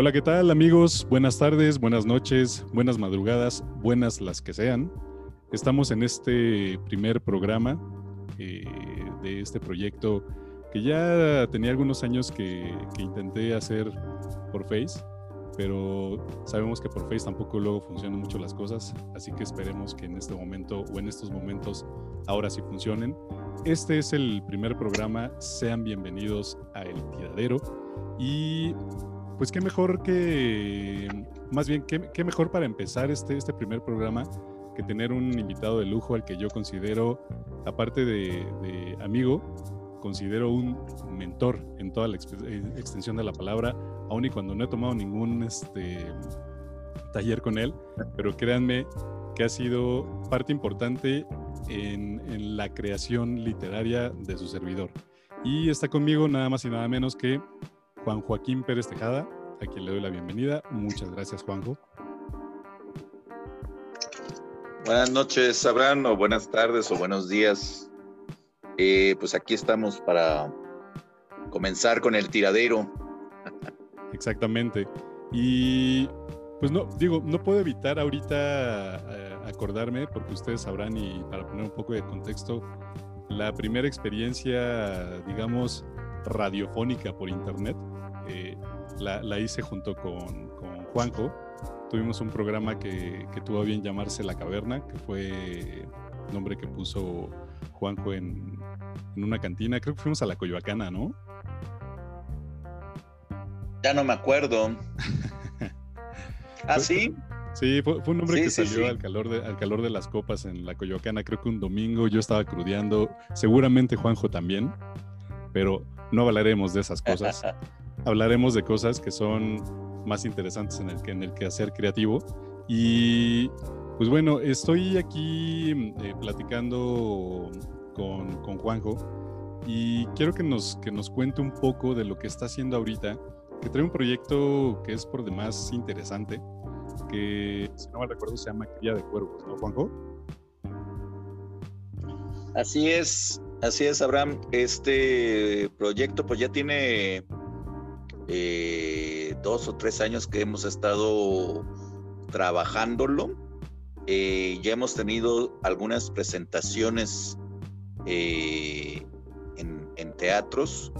Hola, ¿qué tal, amigos? Buenas tardes, buenas noches, buenas madrugadas, buenas las que sean. Estamos en este primer programa de este proyecto que ya tenía algunos años que intenté hacer por Face, pero sabemos que por Face tampoco luego funcionan mucho las cosas, así que esperemos que en este momento o en estos momentos ahora sí funcionen. Este es el primer programa, sean bienvenidos a El Tiradero y pues qué mejor que, más bien, qué mejor para empezar este primer programa que tener un invitado de lujo al que yo considero, aparte de amigo, considero un mentor en toda la extensión de la palabra, aun y cuando no he tomado ningún taller con él, pero créanme que ha sido parte importante en la creación literaria de su servidor. Y está conmigo nada más y nada menos que Juan Joaquín Pérez Tejada, a quien le doy la bienvenida. Muchas gracias, Juanjo. Buenas noches, Sabrán, o buenas tardes, o buenos días. Pues aquí estamos para comenzar con El Tiradero. Exactamente. Y pues no puedo evitar ahorita acordarme, porque ustedes sabrán, y para poner un poco de contexto, la primera experiencia, digamos, radiofónica por internet, la hice junto con Juanjo. Tuvimos un programa que tuvo a bien llamarse La Caverna, que fue el nombre que puso Juanjo en una cantina. Creo que fuimos a la Coyoacana, ¿no? Ya no me acuerdo. ¿Ah, sí? Sí, fue un nombre que salió al calor de las copas en la Coyoacana. Creo que un domingo yo estaba crudeando, seguramente Juanjo también, pero no hablaremos de esas cosas. Hablaremos de cosas que son más interesantes en el quehacer creativo. Y pues bueno, estoy aquí platicando con Juanjo y quiero que nos cuente un poco de lo que está haciendo ahorita, que trae un proyecto que es por demás interesante, que si no mal recuerdo se llama Cría de Cuervos, ¿no, Juanjo? Así es, Abraham. Este proyecto pues ya tiene 2 o 3 años que hemos estado trabajándolo. Ya hemos tenido algunas presentaciones en teatros.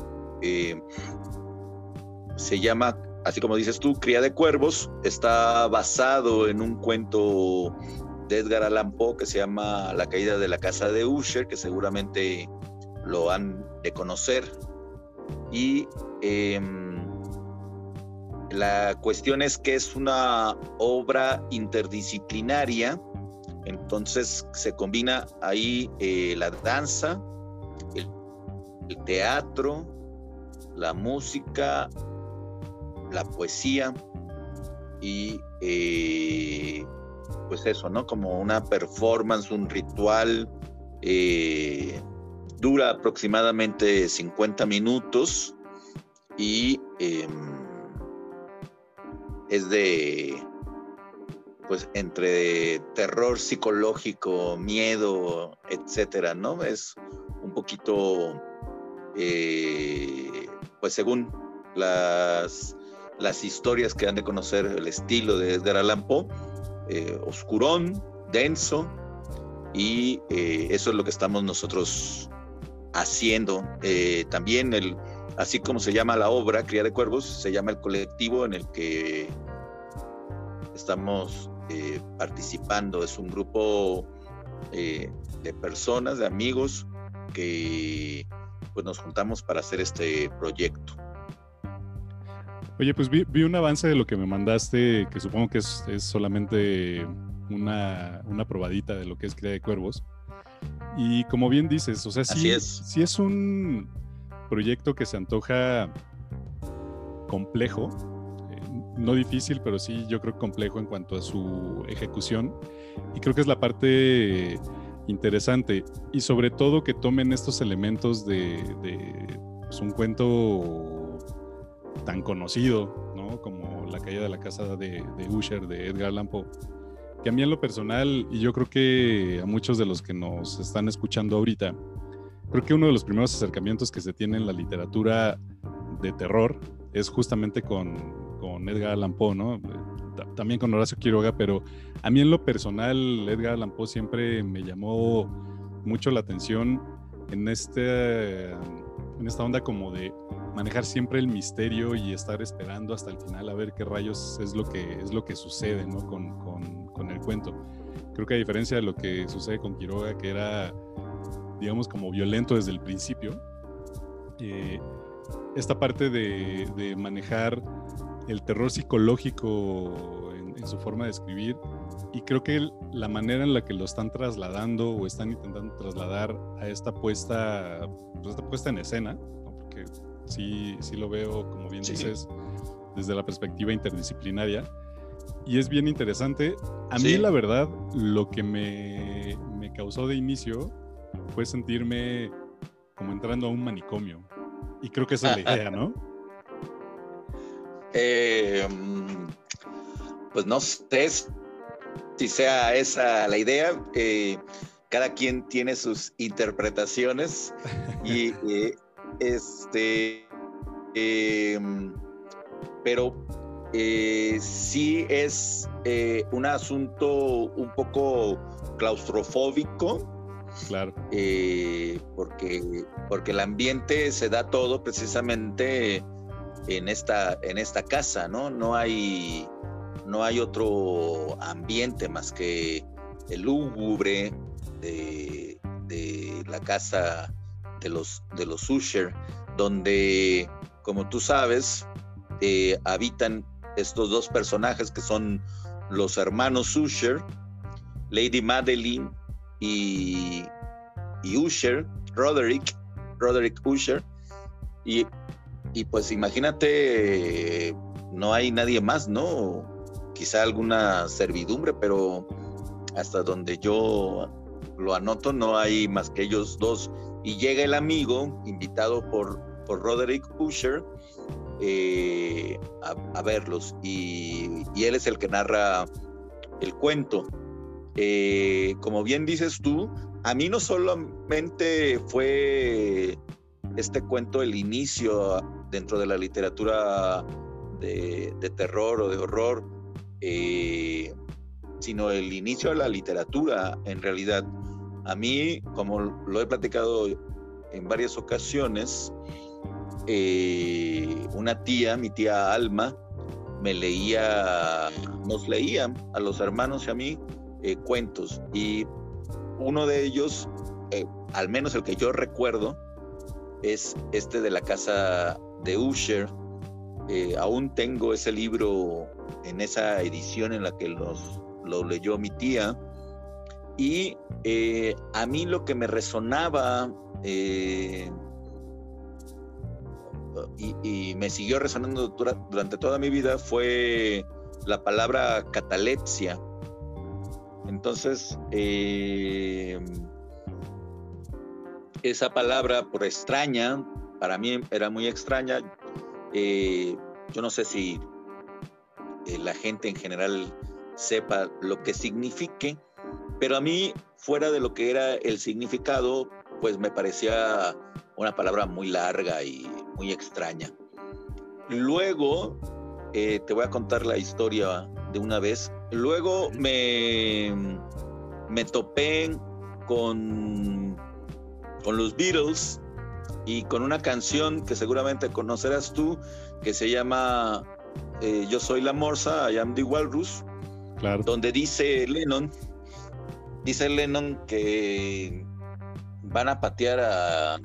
Se llama, así como dices tú, Cría de Cuervos. Está basado en un cuento de Edgar Allan Poe que se llama La Caída de la Casa de Usher, que seguramente lo han de conocer. Y la cuestión es que es una obra interdisciplinaria, entonces se combina ahí la danza, el teatro, la música, la poesía y pues eso, ¿no? Como una performance, un ritual. Dura aproximadamente 50 minutos y es de, pues, entre terror psicológico, miedo, etcétera, ¿no? Es un poquito, pues, según las historias que han de conocer, el estilo de Edgar Allan Poe, oscurón, denso, y eso es lo que estamos nosotros haciendo. También así como se llama la obra, Cría de Cuervos, se llama el colectivo en el que estamos participando. Es un grupo de personas, de amigos, que pues nos juntamos para hacer este proyecto. Oye, pues vi un avance de lo que me mandaste, que supongo que es solamente una probadita de lo que es Cría de Cuervos. Y como bien dices, o sea, sí es un proyecto que se antoja complejo, no difícil, pero sí yo creo complejo en cuanto a su ejecución, y creo que es la parte interesante, y sobre todo que tomen estos elementos de pues, un cuento tan conocido, ¿no? Como La Caída de la Casa de Usher, de Edgar Allan Poe, que a mí en lo personal, y yo creo que a muchos de los que nos están escuchando ahorita, creo que uno de los primeros acercamientos que se tiene en la literatura de terror es justamente con con Edgar Allan Poe, ¿no? También con Horacio Quiroga, pero a mí en lo personal Edgar Allan Poe siempre me llamó mucho la atención en esta onda como de manejar siempre el misterio y estar esperando hasta el final a ver qué rayos es lo que sucede, ¿no? con el cuento. Creo que a diferencia de lo que sucede con Quiroga, que era, digamos, como violento desde el principio, esta parte de manejar el terror psicológico en su forma de escribir, y creo que la manera en la que lo están trasladando o están intentando trasladar a esta puesta en escena, ¿no? Porque sí lo veo, como bien dices, desde la perspectiva interdisciplinaria, y es bien interesante. A mí, la verdad, lo que me causó de inicio fue sentirme como entrando a un manicomio, y creo que esa es la idea, ¿no? Pues no sé si sea esa la idea. Cada quien tiene sus interpretaciones y pero sí es un asunto un poco claustrofóbico. Claro. Porque el ambiente se da todo precisamente en esta casa, ¿no? No hay otro ambiente más que el lúgubre de la casa de los Usher, donde, como tú sabes, habitan estos dos personajes que son los hermanos Usher, Lady Madeline y Usher, Roderick Usher, y pues imagínate, no hay nadie más, ¿no? Quizá alguna servidumbre, pero hasta donde yo lo anoto no hay más que ellos dos, y llega el amigo invitado por Roderick Usher a verlos, y él es el que narra el cuento. Como bien dices tú, a mí no solamente fue este cuento el inicio dentro de la literatura de terror o de horror, sino el inicio de la literatura en realidad. A mí, como lo he platicado en varias ocasiones, mi tía Alma, nos leía a los hermanos y a mí cuentos, y uno de ellos, al menos el que yo recuerdo, es este de la casa de Usher. Aún tengo ese libro en esa edición en la que lo leyó mi tía, y a mí lo que me resonaba y me siguió resonando durante toda mi vida fue la palabra catalepsia. Entonces, esa palabra, por extraña, para mí era muy extraña. Yo no sé si la gente en general sepa lo que signifique, pero a mí, fuera de lo que era el significado, pues me parecía una palabra muy larga y muy extraña. Luego, te voy a contar la historia de una vez. Luego me topé con los Beatles y con una canción que seguramente conocerás tú, que se llama Yo soy la morsa, I am the walrus. Claro. Donde dice Lennon que van a patear a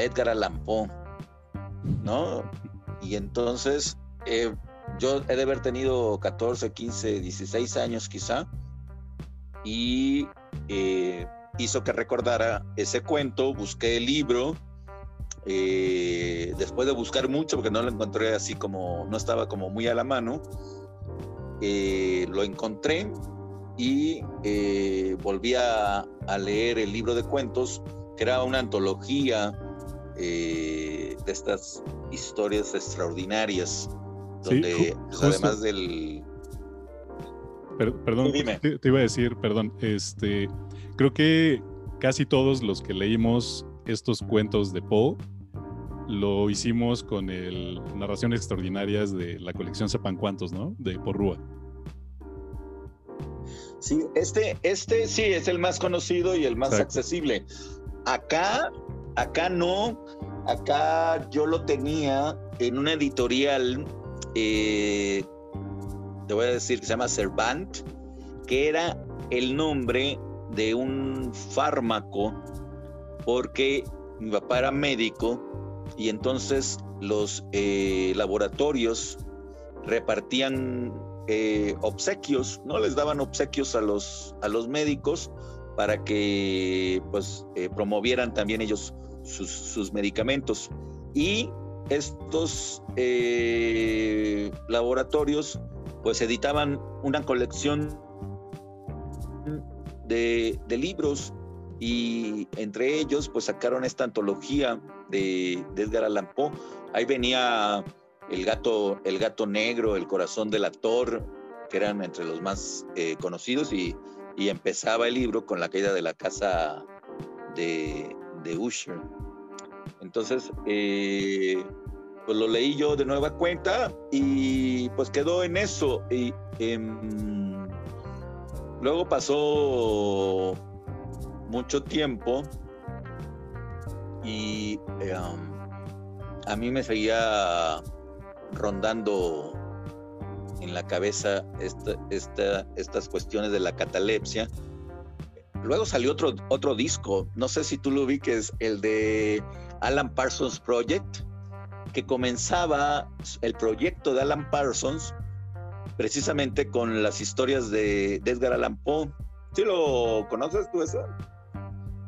Edgar Allan Poe, ¿no? Y entonces yo he de haber tenido 14, 15, 16 años quizá, y hizo que recordara ese cuento. Busqué el libro, después de buscar mucho, porque no lo encontré así como, no estaba como muy a la mano, lo encontré y volví a leer el libro de cuentos, que era una antología de estas historias extraordinarias, donde sí, pues, además del... Perdón, te iba a decir, creo que casi todos los que leímos estos cuentos de Poe lo hicimos con el Narraciones Extraordinarias de la colección Sepan Cuántos, ¿no? De Porrúa. Sí, este sí es el más conocido y el más Exacto. accesible. Acá no. Acá yo lo tenía en una editorial, te voy a decir que se llama Servant, que era el nombre de un fármaco, porque mi papá era médico y entonces los laboratorios repartían obsequios, ¿no? Les daban obsequios a los médicos para que pues promovieran también ellos sus medicamentos. Y estos laboratorios pues editaban una colección de libros, y entre ellos pues sacaron esta antología de Edgar Allan Poe. Ahí venía el gato negro, El corazón del actor, que eran entre los más conocidos, y empezaba el libro con la caída de la casa de Usher. Entonces pues lo leí yo de nueva cuenta y pues quedó en eso. Y luego pasó mucho tiempo y a mí me seguía rondando en la cabeza estas cuestiones de la catalepsia. Luego salió otro disco, no sé si tú lo ubiques, el de Alan Parsons Project, que comenzaba el proyecto de Alan Parsons precisamente con las historias de Edgar Allan Poe. ¿Sí lo conoces tú esa?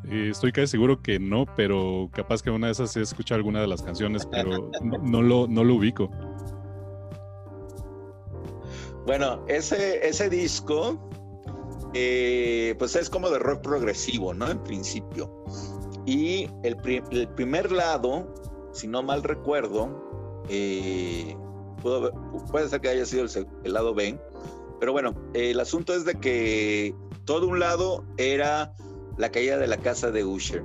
Estoy casi seguro que no, pero capaz que una de esas he escuchado alguna de las canciones, pero no lo ubico. Bueno, ese disco pues es como de rock progresivo, ¿no? En principio. Y el primer lado, si no mal recuerdo, puede ser que haya sido el lado B, pero bueno, el asunto es de que todo un lado era la caída de la casa de Usher.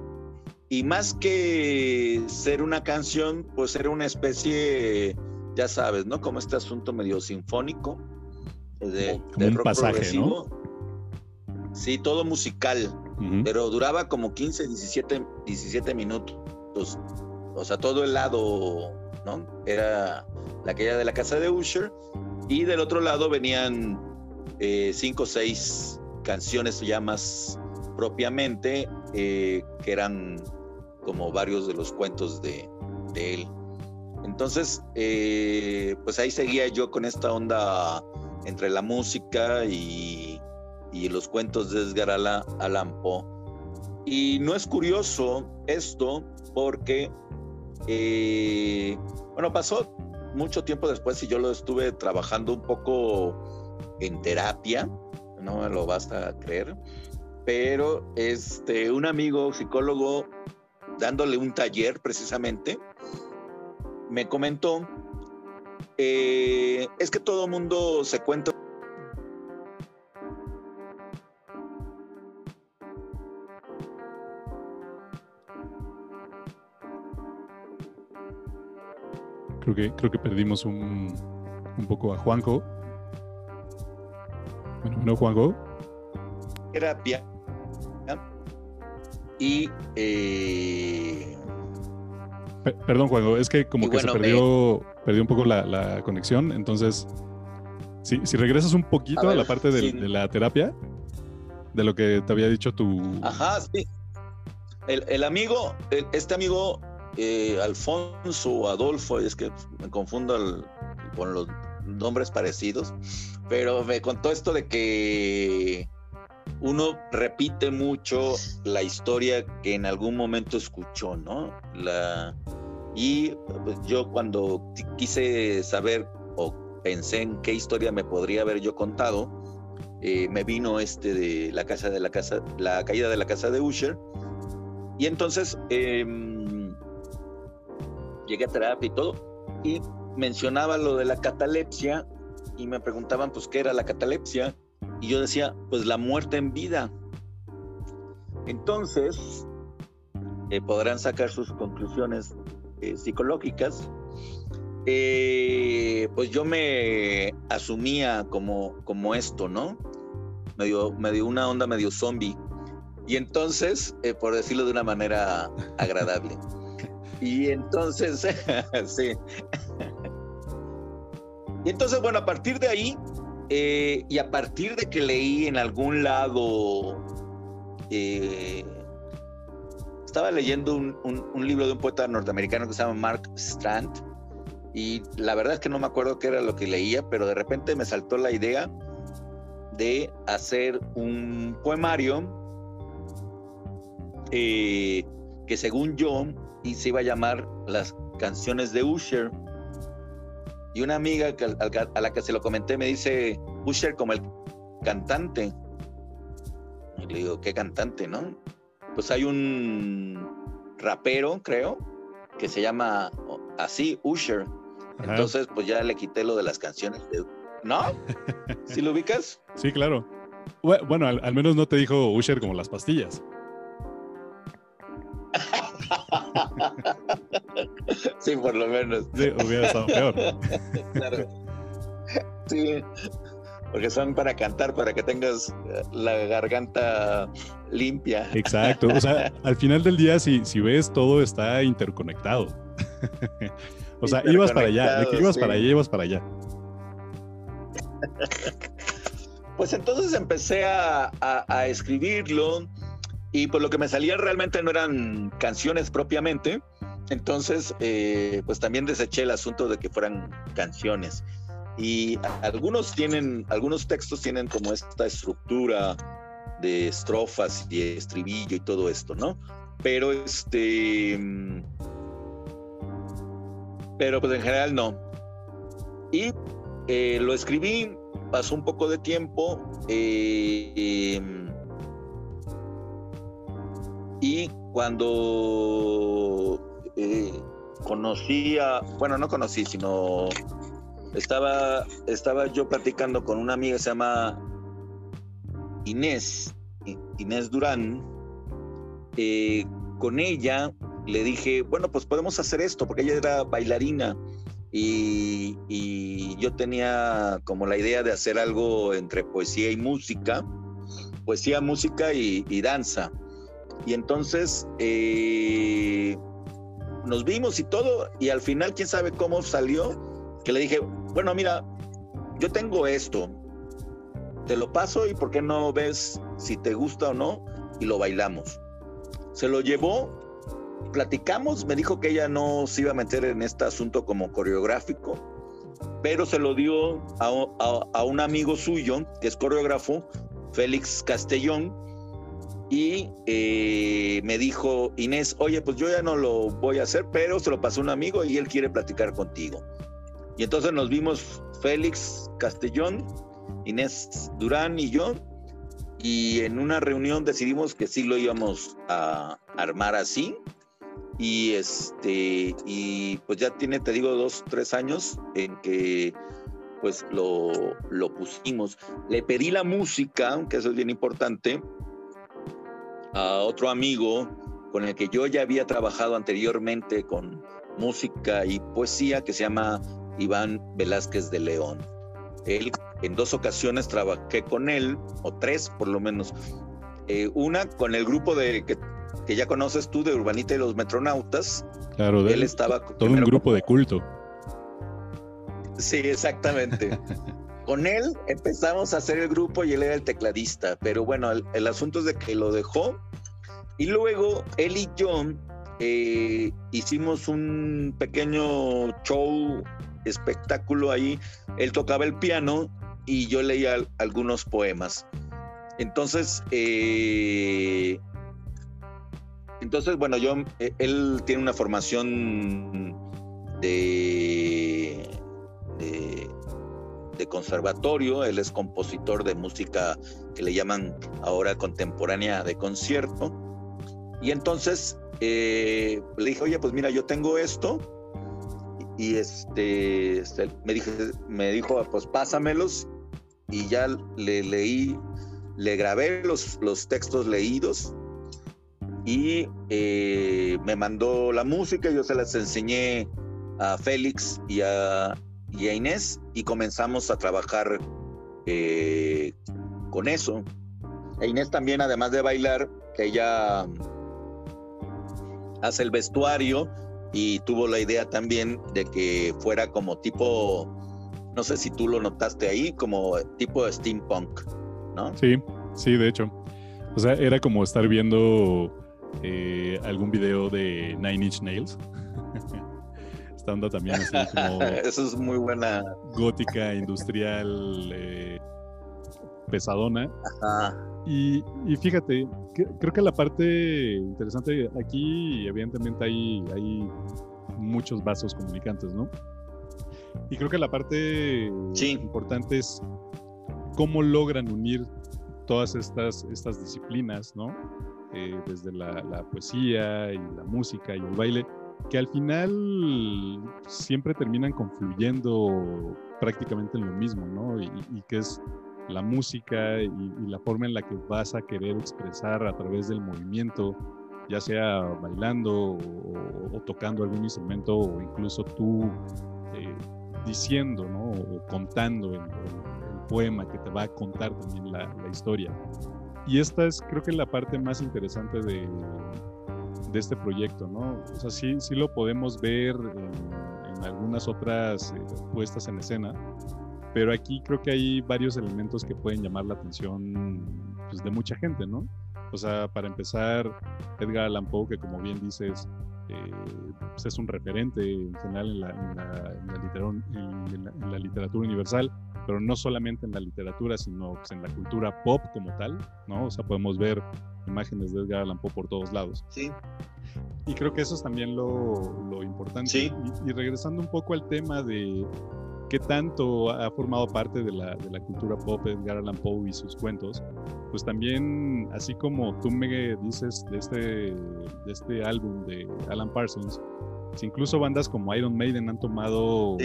Y más que ser una canción, pues era una especie, ya sabes, ¿no? Como este asunto medio sinfónico, de rock pasaje, progresivo, ¿no? Sí, todo musical, pero duraba como 15, 17 minutos. O sea, todo el lado, ¿no? Era la caída de la casa de Usher, y del otro lado venían 5 o 6 canciones ya más propiamente, que eran como varios de los cuentos de él. Entonces, pues ahí seguía yo con esta onda entre la música y los cuentos de Edgar Allan Poe. Y no es curioso esto porque, bueno, pasó mucho tiempo después y yo lo estuve trabajando un poco en terapia, no me lo vas a creer, pero un amigo psicólogo, dándole un taller precisamente, me comentó, es que todo mundo se cuenta Creo que perdimos un poco a Juanjo. Bueno, Juanjo. Terapia. Y perdón, Juanjo, es que como que bueno, se perdió un poco la conexión. Entonces, si regresas un poquito a la parte de la terapia, de lo que te había dicho tu... Ajá, sí. El amigo, este amigo... Alfonso, Adolfo, es que me confundo con los nombres parecidos, pero me contó esto de que uno repite mucho la historia que en algún momento escuchó, ¿no? Y pues, yo cuando quise saber o pensé en qué historia me podría haber yo contado, me vino de la caída de la casa de Usher, y entonces llegué a terapia y todo, y mencionaba lo de la catalepsia, y me preguntaban, pues, ¿qué era la catalepsia? Y yo decía, pues, la muerte en vida. Entonces, podrán sacar sus conclusiones psicológicas, pues yo me asumía como esto, ¿no? Medio una onda medio zombie. Y entonces, por decirlo de una manera agradable. Y entonces, sí. Y entonces, bueno, a partir de ahí, y a partir de que leí en algún lado, estaba leyendo un libro de un poeta norteamericano que se llama Mark Strand, y la verdad es que no me acuerdo qué era lo que leía, pero de repente me saltó la idea de hacer un poemario que, según yo, se iba a llamar Las Canciones de Usher. Y una amiga a la que se lo comenté me dice: Usher como el cantante. Y le digo: ¿qué cantante, no? Pues hay un rapero, creo, que se llama así, Usher. Ajá. Entonces, pues ya le quité lo de las canciones. ¿No? ¿Sí lo ubicas? Sí, claro. Bueno, al menos no te dijo Usher como las pastillas. Sí, por lo menos. Sí, hubiera estado peor. Claro. Sí, porque son para cantar, para que tengas la garganta limpia. Exacto. O sea, al final del día, si ves, todo está interconectado. O sea, ibas para allá. De que ibas para allá, ibas para allá. Pues entonces empecé a escribirlo. Y pues lo que me salía realmente no eran canciones propiamente. Entonces, pues también deseché el asunto de que fueran canciones. Y algunos textos tienen como esta estructura de estrofas y estribillo y todo esto, ¿no? Pero pues en general no. Y lo escribí, pasó un poco de tiempo, y cuando estaba yo platicando con una amiga que se llama Inés Durán. Con ella le dije, bueno, pues podemos hacer esto, porque ella era bailarina y yo tenía como la idea de hacer algo entre poesía, música y danza. Y entonces nos vimos y todo, y al final quién sabe cómo salió, que le dije, bueno, mira, yo tengo esto, te lo paso y por qué no ves si te gusta o no, y lo bailamos. Se lo llevó, platicamos, me dijo que ella no se iba a meter en este asunto como coreográfico, pero se lo dio a un amigo suyo, que es coreógrafo, Félix Castellón. Y me dijo Inés, oye, pues yo ya no lo voy a hacer, pero se lo pasó a un amigo y él quiere platicar contigo. Y entonces nos vimos Félix Castellón, Inés Durán y yo, y en una reunión decidimos que sí lo íbamos a armar así. Y y pues ya tiene, te digo, 2-3 años en que pues lo pusimos. Le pedí la música, que eso es bien importante, a otro amigo con el que yo ya había trabajado anteriormente con música y poesía, que se llama Iván Velázquez de León. Él, en 2 ocasiones trabajé con él, o 3 por lo menos. Una con el grupo que ya conoces tú, de Urbanita y los Metronautas. Claro, él estaba todo un grupo de culto. Sí, exactamente. Con él empezamos a hacer el grupo y él era el tecladista, pero bueno, el asunto es de que lo dejó, y luego él y yo hicimos un pequeño show, espectáculo ahí. Él tocaba el piano y yo leía algunos poemas. Entonces bueno, él tiene una formación de conservatorio, él es compositor de música que le llaman ahora contemporánea de concierto. Y entonces le dije, oye, pues mira, yo tengo esto, y me dijo, pues pásamelos, y ya le grabé los textos leídos, y me mandó la música, yo se las enseñé a Félix y a Inés, y comenzamos a trabajar con eso. E Inés también, además de bailar, que ella hace el vestuario, y tuvo la idea también de que fuera como tipo, no sé si tú lo notaste ahí, como tipo steampunk, ¿no? Sí, sí, de hecho. O sea, era como estar viendo algún video de Nine Inch Nails. Esta onda también así como... Eso es muy buena. Gótica, industrial, pesadona. Ajá. Y fíjate, creo que la parte interesante aquí, evidentemente hay muchos vasos comunicantes, ¿no? Y creo que la parte importante es cómo logran unir todas estas disciplinas, ¿no? Desde la poesía y la música y el baile, que al final siempre terminan confluyendo prácticamente en lo mismo, ¿no? Y que es la música y la forma en la que vas a querer expresar a través del movimiento, ya sea bailando o tocando algún instrumento, o incluso tú diciendo, ¿no? O contando el poema que te va a contar también la historia. Y esta es, creo que, la parte más interesante de este proyecto, ¿no? O sea, sí, sí lo podemos ver en algunas otras puestas en escena, pero aquí creo que hay varios elementos que pueden llamar la atención, pues, de mucha gente, ¿no? O sea, para empezar, Edgar Allan Poe, que, como bien dices, pues es un referente en general en la literatura universal, pero no solamente en la literatura, sino, pues, en la cultura pop como tal, ¿no? O sea, podemos ver imágenes de Edgar Allan Poe por todos lados. Sí. Y creo que eso es también lo importante. Sí. Y regresando un poco al tema de qué tanto ha formado parte de la cultura pop Edgar Allan Poe y sus cuentos, pues también, así como tú me dices de este álbum de Alan Parsons, pues incluso bandas como Iron Maiden han tomado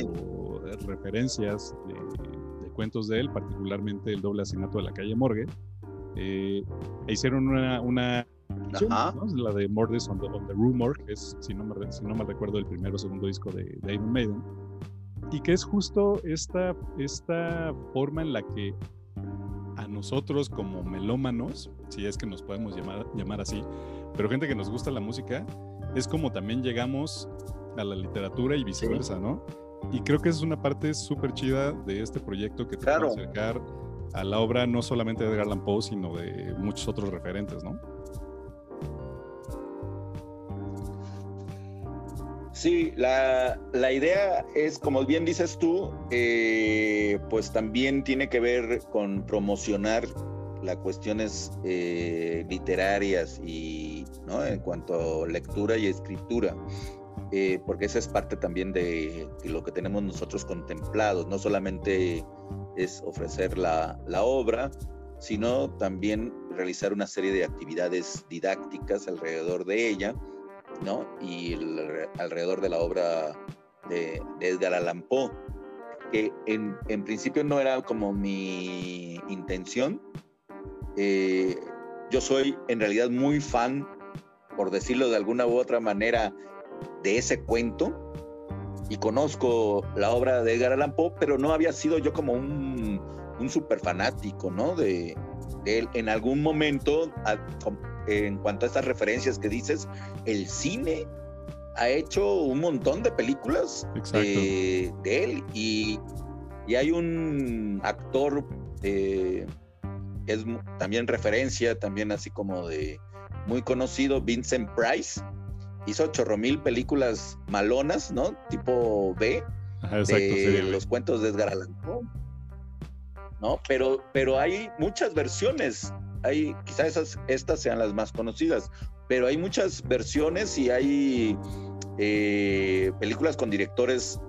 referencias de cuentos de él, particularmente El doble asesinato de la calle Morgue, e hicieron una ¿no? La de Murders on the Rue Morgue, que es, si no mal recuerdo, el primero o segundo disco de Iron Maiden, y que es justo esta forma en la que a nosotros, como melómanos, si es que nos podemos llamar así, pero gente que nos gusta la música, es como también llegamos a la literatura y viceversa, ¿no? Y creo que esa es una parte súper chida de este proyecto, que te puede acercar a la obra no solamente de Edgar Allan Poe, sino de muchos otros referentes, ¿no? Sí, la idea es, como bien dices tú, pues también tiene que ver con promocionar las cuestiones literarias y, ¿no? En cuanto a lectura y escritura, porque esa es parte también de lo que tenemos nosotros contemplados. No solamente es ofrecer la obra, sino también realizar una serie de actividades didácticas alrededor de ella, ¿no? Y alrededor de la obra de Edgar Allan Poe, que en principio no era como mi intención. Yo soy en realidad muy fan, por decirlo de alguna u otra manera, de ese cuento, y conozco la obra de Edgar Allan Poe, pero no había sido yo como un super fanático, ¿no? de él. En algún momento, en cuanto a estas referencias que dices, el cine ha hecho un montón de películas de él, y hay un actor que es también referencia, también así como de muy conocido, Vincent Price, hizo 8,000 películas malonas, ¿no? Tipo B. Ajá, los cuentos de Edgar Allan Poe, ¿no? Pero hay muchas versiones. Quizás estas sean las más conocidas, pero hay muchas versiones, y hay películas con directores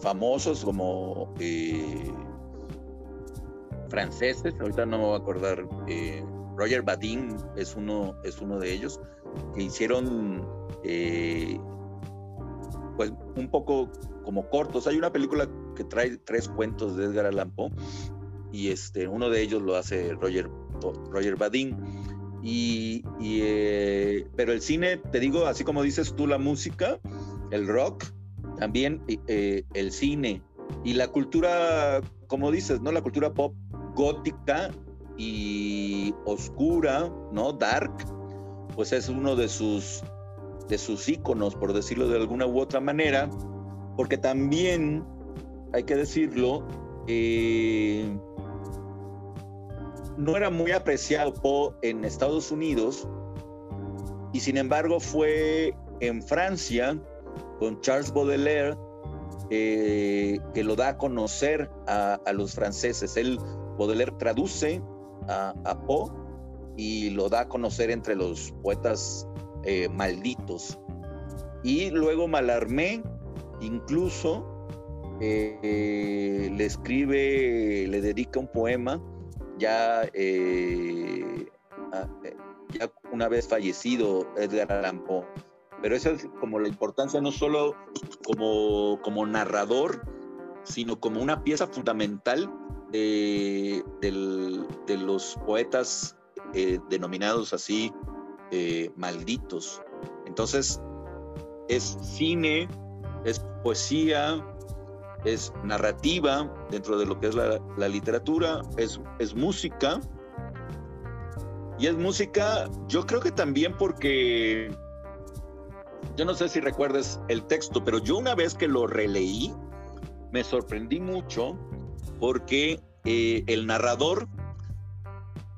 famosos, como franceses. Ahorita no me voy a acordar. Roger Vadim es uno de ellos, que hicieron pues un poco como cortos. Hay una película que trae 3 cuentos de Edgar Allan Poe, y uno de ellos lo hace Roger Vadim, Pero el cine, te digo, así como dices tú, la música, el rock, también el cine y la cultura, como dices, ¿no? La cultura pop gótica y oscura, ¿no? Dark, pues es uno de sus íconos, por decirlo de alguna u otra manera, porque también, hay que decirlo, no era muy apreciado en Estados Unidos, y sin embargo fue en Francia con Charles Baudelaire que lo da a conocer a los franceses. Él, Baudelaire, traduce a Poe y lo da a conocer entre los poetas malditos. Y luego Mallarmé incluso le dedica un poema ya una vez fallecido Edgar Allan Poe. Pero esa es como la importancia, no solo como narrador, sino como una pieza fundamental de los poetas denominados así malditos. Entonces, es cine, es poesía, es narrativa dentro de lo que es la literatura, es música. Y es música, yo creo que también porque, yo no sé si recuerdas el texto, pero yo una vez que lo releí, me sorprendí mucho porque el narrador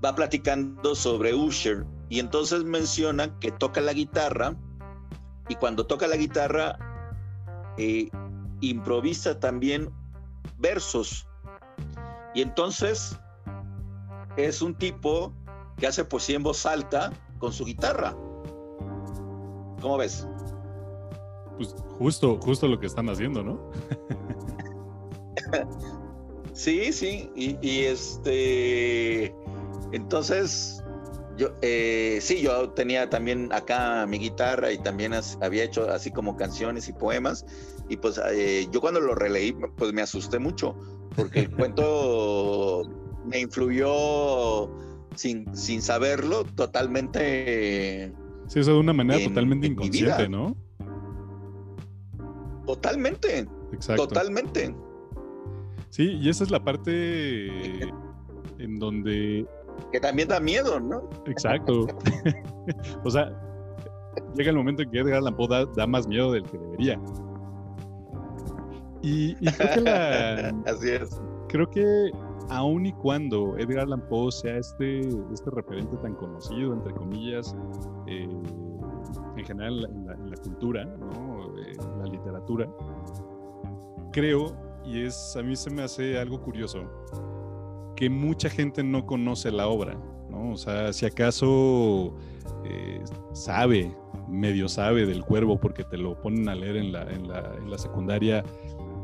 va platicando sobre Usher y entonces menciona que toca la guitarra, y cuando toca la guitarra improvisa también versos. Y entonces es un tipo que hace poesía en voz alta con su guitarra. ¿Cómo ves? Pues justo lo que están haciendo, ¿no? Sí. Entonces, yo tenía también acá mi guitarra y también había hecho así como canciones y poemas. Y pues yo cuando lo releí, pues me asusté mucho, porque el cuento me influyó sin saberlo totalmente. Sí, eso de una manera totalmente inconsciente, ¿no? Totalmente. Exacto. Totalmente. Sí, y esa es la parte en donde... que también da miedo, ¿no? Exacto. O sea, llega el momento en que Edgar Allan Poe da más miedo del que debería. Y creo que así es. Creo que aun y cuando Edgar Allan Poe sea este referente tan conocido, entre comillas, en general en la cultura, ¿no? En la literatura, creo, y a mí se me hace algo curioso, que mucha gente no conoce la obra, ¿no? O sea, si acaso medio sabe del Cuervo porque te lo ponen a leer en la secundaria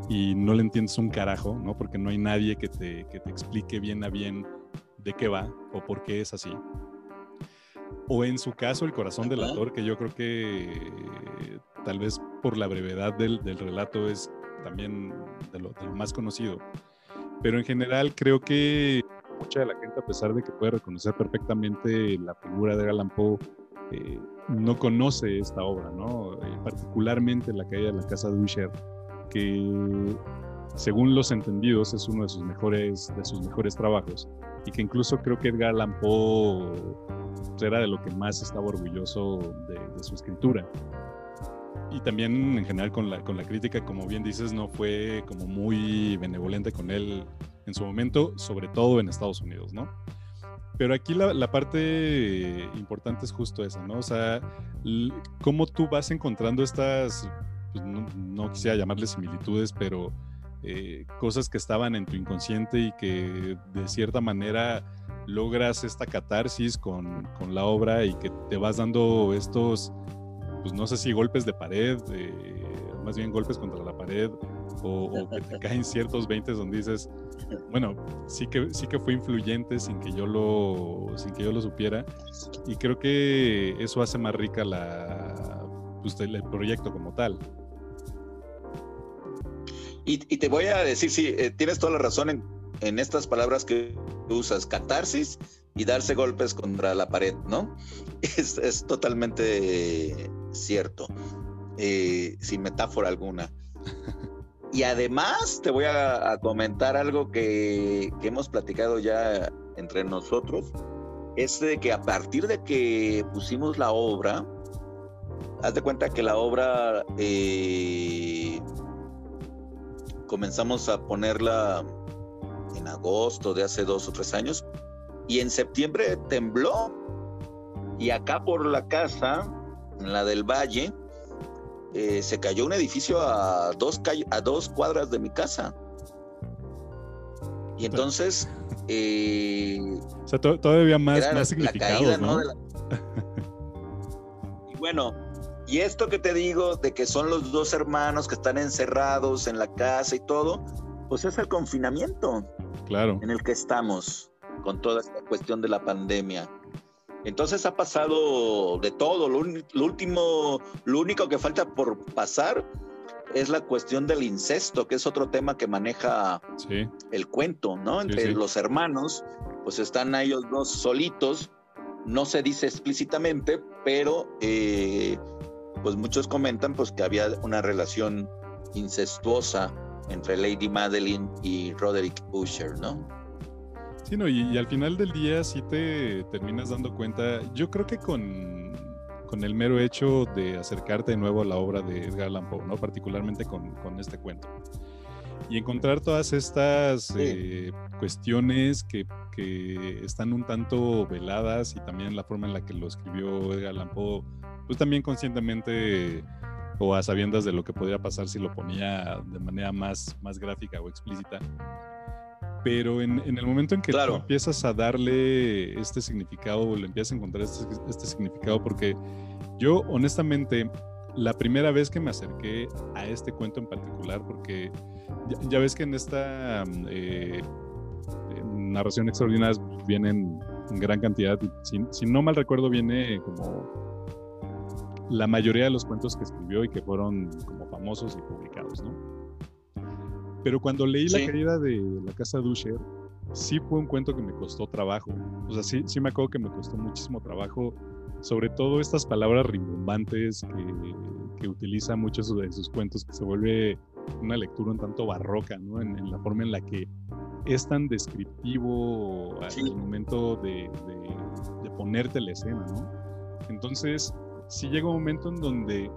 y no le entiendes un carajo, ¿no? Porque no hay nadie que te explique bien a bien de qué va o por qué es así. O en su caso, El corazón del actor, que yo creo que tal vez por la brevedad del relato es también de lo más conocido. Pero en general creo que mucha de la gente, a pesar de que puede reconocer perfectamente la figura de Allan Poe, no conoce esta obra, ¿no? Particularmente La caída de la casa de Usher, que según los entendidos es uno de sus mejores trabajos, y que incluso creo que Edgar Allan Poe era de lo que más estaba orgulloso de su escritura. Y también en general con la crítica, como bien dices, no fue como muy benevolente con él en su momento, sobre todo en Estados Unidos, ¿no? Pero aquí la parte importante es justo esa, ¿no? O sea, cómo tú vas encontrando estas, pues no quisiera llamarles similitudes, pero cosas que estaban en tu inconsciente y que de cierta manera logras esta catarsis con la obra y que te vas dando estos... pues no sé si golpes de pared, más bien golpes contra la pared, o que te caen ciertos 20 donde dices, bueno, sí que fue influyente sin que yo lo supiera, y creo que eso hace más rica el proyecto como tal. Y te voy a decir, sí, tienes toda la razón en estas palabras que usas, catarsis y darse golpes contra la pared, ¿no? Es totalmente cierto, sin metáfora alguna. Y además te voy a comentar algo que hemos platicado ya entre nosotros, es de que a partir de que pusimos la obra, haz de cuenta que la obra comenzamos a ponerla en agosto de hace 2 o 3 años, y en septiembre tembló, y acá por la casa, en la del Valle, se cayó un edificio a 2 cuadras de mi casa. Y entonces o sea, todavía más significado, caída, ¿no? Y bueno, y esto que te digo de que son los 2 hermanos que están encerrados en la casa y todo, pues es el confinamiento, claro, en el que estamos con toda esta cuestión de la pandemia. Entonces ha pasado de todo. Lo único que falta por pasar es la cuestión del incesto, que es otro tema que maneja el cuento, ¿no? Entre los hermanos, pues están ellos 2 solitos, no se dice explícitamente, pero pues muchos comentan pues que había una relación incestuosa entre Lady Madeline y Roderick Usher, ¿no? Sí, no, y al final del día sí te terminas dando cuenta. Yo creo que con el mero hecho de acercarte de nuevo a la obra de Edgar Allan Poe, ¿no? Particularmente con este cuento. Y encontrar todas estas cuestiones que están un tanto veladas, y también la forma en la que lo escribió Edgar Allan Poe, pues también conscientemente o a sabiendas de lo que podría pasar si lo ponía de manera más gráfica o explícita. Pero en el momento en que tú empiezas a darle este significado, o le empiezas a encontrar este significado, porque yo honestamente la primera vez que me acerqué a este cuento en particular, porque ya ves que en esta narración extraordinaria vienen en gran cantidad, si no mal recuerdo, viene como la mayoría de los cuentos que escribió y que fueron como famosos y publicados, ¿no? Pero cuando leí La caída de la casa de Usher, sí fue un cuento que me costó trabajo. O sea, sí me acuerdo que me costó muchísimo trabajo, sobre todo estas palabras rimbombantes que utiliza muchos de sus cuentos, que se vuelve una lectura un tanto barroca, ¿no? En la forma en la que es tan descriptivo al momento de ponerte la escena, ¿no? Entonces, sí llega un momento en donde,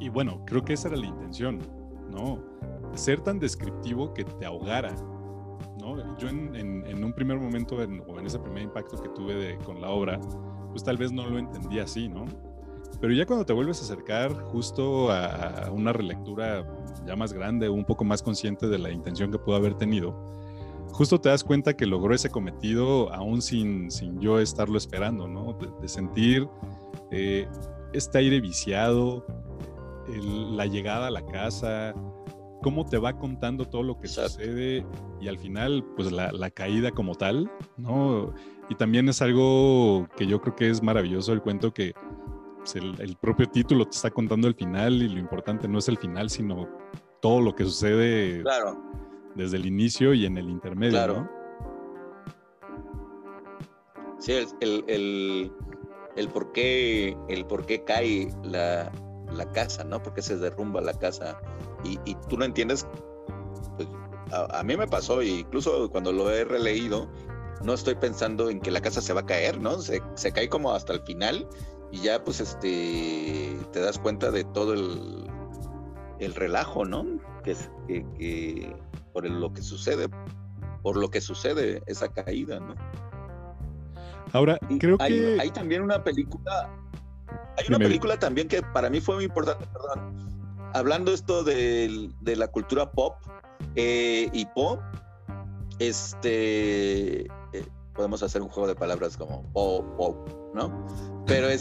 y bueno, creo que esa era la intención, ¿no? Ser tan descriptivo que te ahogara, ¿no? Yo en un primer momento, o en ese primer impacto que tuve con la obra, pues tal vez no lo entendía así, ¿no? Pero ya cuando te vuelves a acercar justo a una relectura ya más grande, un poco más consciente de la intención que pudo haber tenido, justo te das cuenta que logró ese cometido aún sin yo estarlo esperando, ¿no? De sentir este aire viciado, la llegada a la casa, cómo te va contando todo lo que sucede, y al final pues la caída como tal, ¿no? Y también es algo que yo creo que es maravilloso el cuento, que pues, el propio título te está contando el final, y lo importante no es el final, sino todo lo que sucede desde el inicio y en el intermedio, ¿no? Sí, el por qué cae la casa, ¿no? Porque se derrumba la casa, y tú no entiendes. Pues, a mí me pasó, incluso cuando lo he releído, no estoy pensando en que la casa se va a caer, ¿no? Se cae como hasta el final, y ya pues te das cuenta de todo el relajo, ¿no? Que por lo que sucede esa caída, ¿no? Ahora, creo que hay también una película. Hay una película también que para mí fue muy importante, perdón, hablando esto de la cultura pop y Poe, podemos hacer un juego de palabras como pop, ¿no? Pero el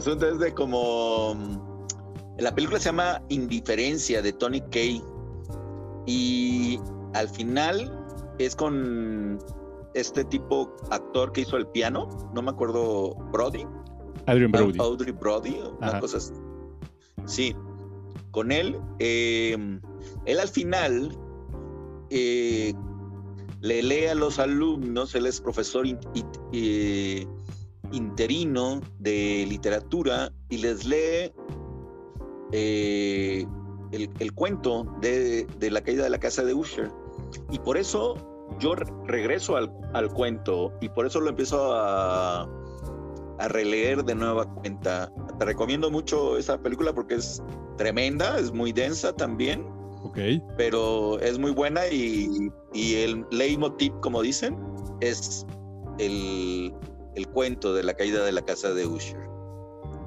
asunto es de como, la película se llama Indiferencia, de Tony Kaye, y al final es con este tipo actor que hizo El piano, no me acuerdo, Adrien Brody, unas cosas. Sí, con él al final le lee a los alumnos. Él es profesor interino de literatura y les lee el cuento de la caída de la casa de Usher, y por eso yo regreso al cuento y por eso lo empiezo a releer de nueva cuenta. Te recomiendo mucho esa película porque es tremenda, es muy densa también, okay, pero es muy buena, y el leitmotiv, como dicen, es el cuento de la caída de la casa de Usher.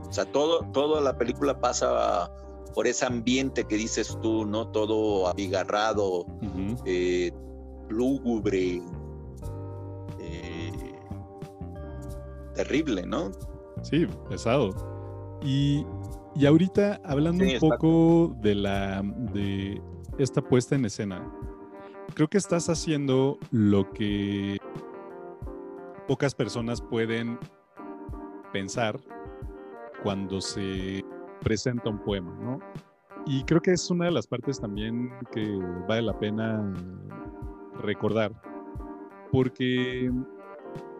O sea, toda la película pasa por ese ambiente que dices tú, ¿no? Todo abigarrado, uh-huh, lúgubre, terrible, ¿no? Sí, pesado. Y ahorita, hablando un poco de esta puesta en escena, creo que estás haciendo lo que pocas personas pueden pensar cuando se presenta un poema, ¿no? Y creo que es una de las partes también que vale la pena recordar, porque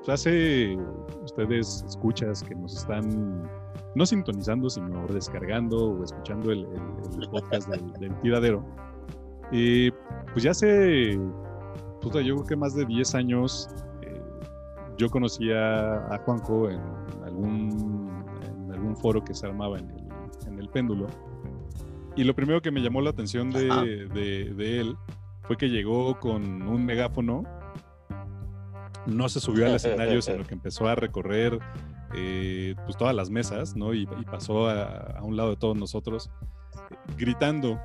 hace ustedes escuchas que nos están no sintonizando, sino descargando o escuchando el podcast del tiradero. Pues ya hace, yo creo que más de 10 años, yo conocía a Juanjo en algún foro que se armaba en el péndulo, y lo primero que me llamó la atención de él fue que llegó con un megáfono, no se subió al escenario, sino que empezó a recorrer todas las mesas, ¿no? Y pasó a un lado de todos nosotros, gritando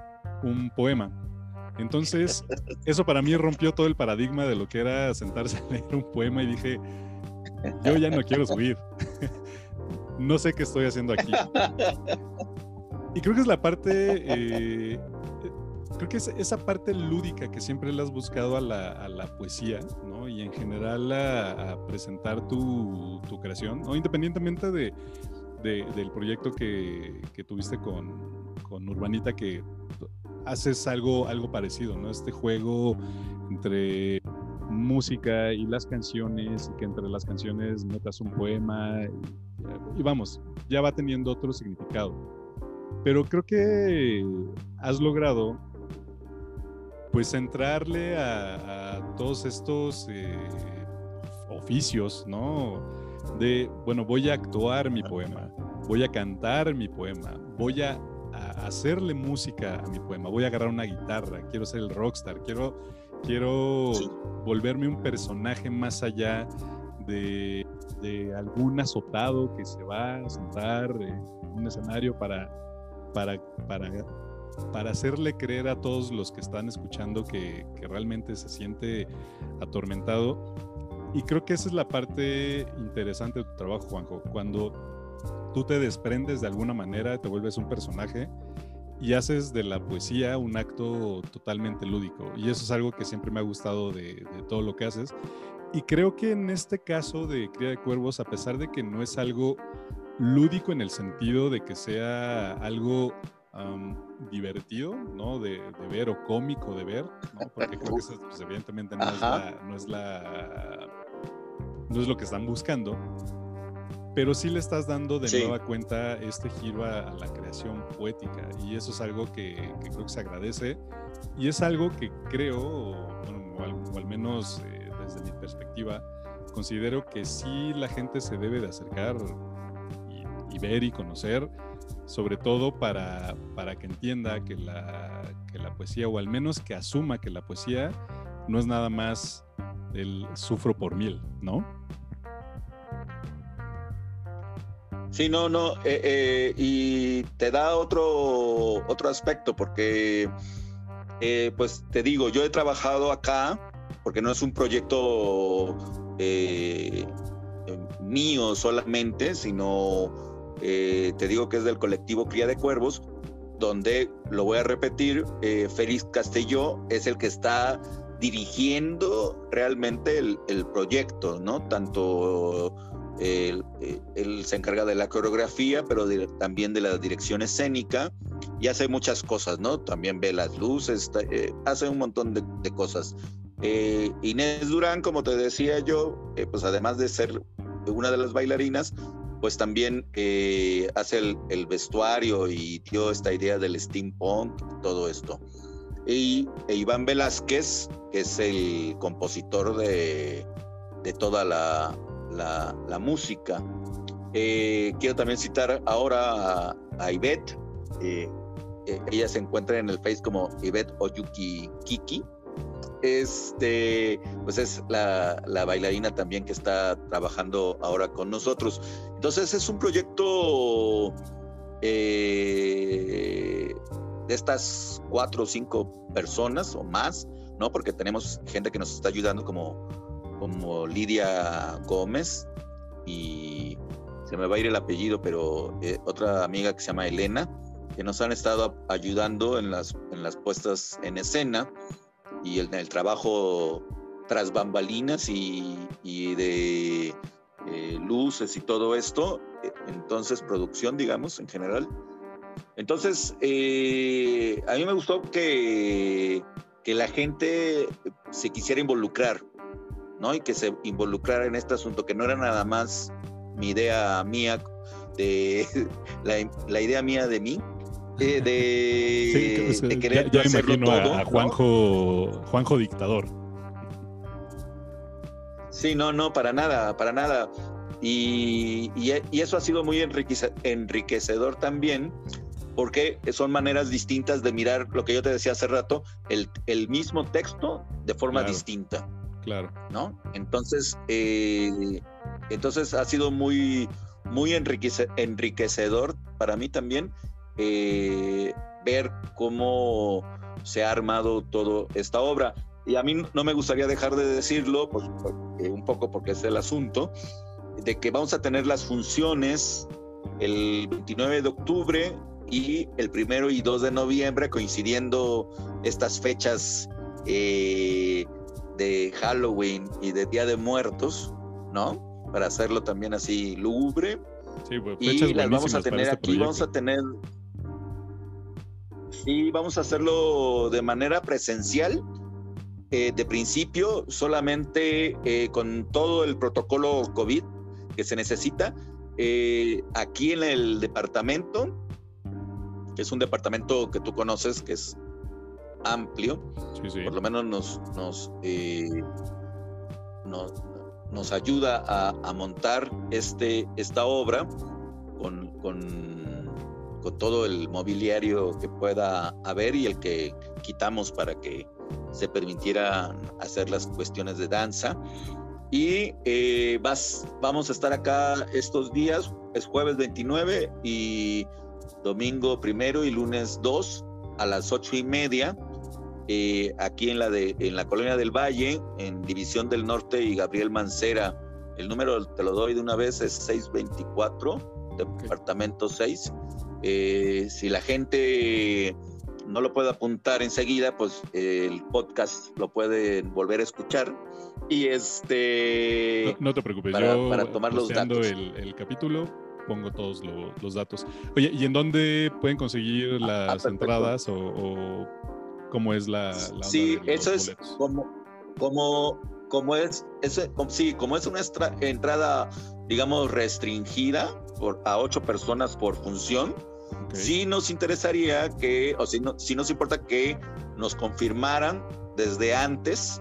un poema. Entonces, eso para mí rompió todo el paradigma de lo que era sentarse a leer un poema, y dije, yo ya no quiero subir. No sé qué estoy haciendo aquí. Y creo que es la parte... creo que es esa parte lúdica que siempre le has buscado a la poesía, ¿no? Y en general a presentar tu creación, ¿no? Independientemente del proyecto que tuviste con Urbanita, que haces algo parecido, ¿no? Este juego entre música y las canciones, y que entre las canciones metas un poema, y vamos, ya va teniendo otro significado. Pero creo que has logrado pues entrarle a todos estos oficios, ¿no? De, bueno, voy a actuar mi poema, voy a cantar mi poema, voy a hacerle música a mi poema, voy a agarrar una guitarra, quiero ser el rockstar, quiero sí, volverme un personaje más allá de algún azotado que se va a sentar en un escenario para hacerle creer a todos los que están escuchando que realmente se siente atormentado. Y creo que esa es la parte interesante de tu trabajo, Juanjo, cuando tú te desprendes de alguna manera, te vuelves un personaje y haces de la poesía un acto totalmente lúdico, y eso es algo que siempre me ha gustado de todo lo que haces. Y creo que en este caso de Cría de Cuervos, a pesar de que no es algo lúdico en el sentido de que sea algo divertido, ¿no? De ver, o cómico de ver, ¿no? Porque creo que eso, pues, evidentemente no es lo que están buscando, pero sí le estás dando de nueva cuenta este giro a la creación poética, y eso es algo que creo que se agradece, y es algo que creo, o al menos desde mi perspectiva, considero que sí la gente se debe de acercar y ver y conocer, sobre todo para que entienda que la poesía, o al menos que asuma que la poesía no es nada más el sufro por mil, ¿no? Sí, y te da otro aspecto, porque pues te digo, yo he trabajado acá, porque no es un proyecto mío solamente, sino... te digo que es del colectivo Cría de Cuervos, donde, lo voy a repetir, Félix Castelló es el que está dirigiendo realmente el proyecto, ¿no? Tanto él se encarga de la coreografía, pero también de la dirección escénica, y hace muchas cosas, ¿no? También ve las luces, hace un montón de cosas. Inés Durán, como te decía yo, pues además de ser una de las bailarinas, pues también hace el vestuario y dio esta idea del steampunk, todo esto. E Iván Velázquez, que es el compositor de toda la música. Quiero también citar ahora a Ivette. Ella se encuentra en el Face como Ivette Oyuki Kiki. Pues es la bailarina también que está trabajando ahora con nosotros. Entonces es un proyecto de estas 4 o 5 personas o más, ¿no? Porque tenemos gente que nos está ayudando como Lidia Gómez, y se me va a ir el apellido, pero otra amiga que se llama Elena, que nos han estado ayudando en las puestas en escena y en el trabajo tras bambalinas y de luces y todo esto, entonces producción, digamos, en general. Entonces a mí me gustó que la gente se quisiera involucrar, ¿no? Y que se involucrara en este asunto, que no era nada más mi idea mía de la idea mía de mí. Sí, de querer ya hacerlo imagino todo, a Juanjo Dictador. Sí, no, para nada. Y eso ha sido muy enriquecedor también, porque son maneras distintas de mirar lo que yo te decía hace rato, el mismo texto de forma distinta. Claro. ¿No? Entonces ha sido muy, muy enriquecedor para mí también. Ver cómo se ha armado toda esta obra. Y a mí no me gustaría dejar de decirlo, pues, un poco porque es el asunto, de que vamos a tener las funciones el 29 de octubre y el 1 y 2 de noviembre, coincidiendo estas fechas de Halloween y de Día de Muertos, ¿no? Para hacerlo también así lúgubre. Sí, pues, y las vamos a tener aquí, vamos a tener... Sí, vamos a hacerlo de manera presencial, de principio, solamente con todo el protocolo COVID que se necesita, aquí en el departamento, que es un departamento que tú conoces, que es amplio. Sí. Por lo menos nos ayuda a montar esta obra con todo el mobiliario que pueda haber y el que quitamos para que se permitiera hacer las cuestiones de danza. Y vamos a estar acá estos días, es jueves 29 y domingo 1 y lunes 2 a las 8:30, aquí en la Colonia del Valle, en División del Norte y Gabriel Mancera. El número te lo doy de una vez, es 624, departamento 6. Si la gente no lo puede apuntar enseguida, pues el podcast lo pueden volver a escuchar. Y no te preocupes, para tomar los datos. El capítulo, pongo todos los datos. Oye, ¿y en dónde pueden conseguir las entradas o cómo es la Sí, eso es como es una entrada, digamos, restringida a 8 personas por función. Okay. Sí nos interesaría sí nos importa que nos confirmaran desde antes,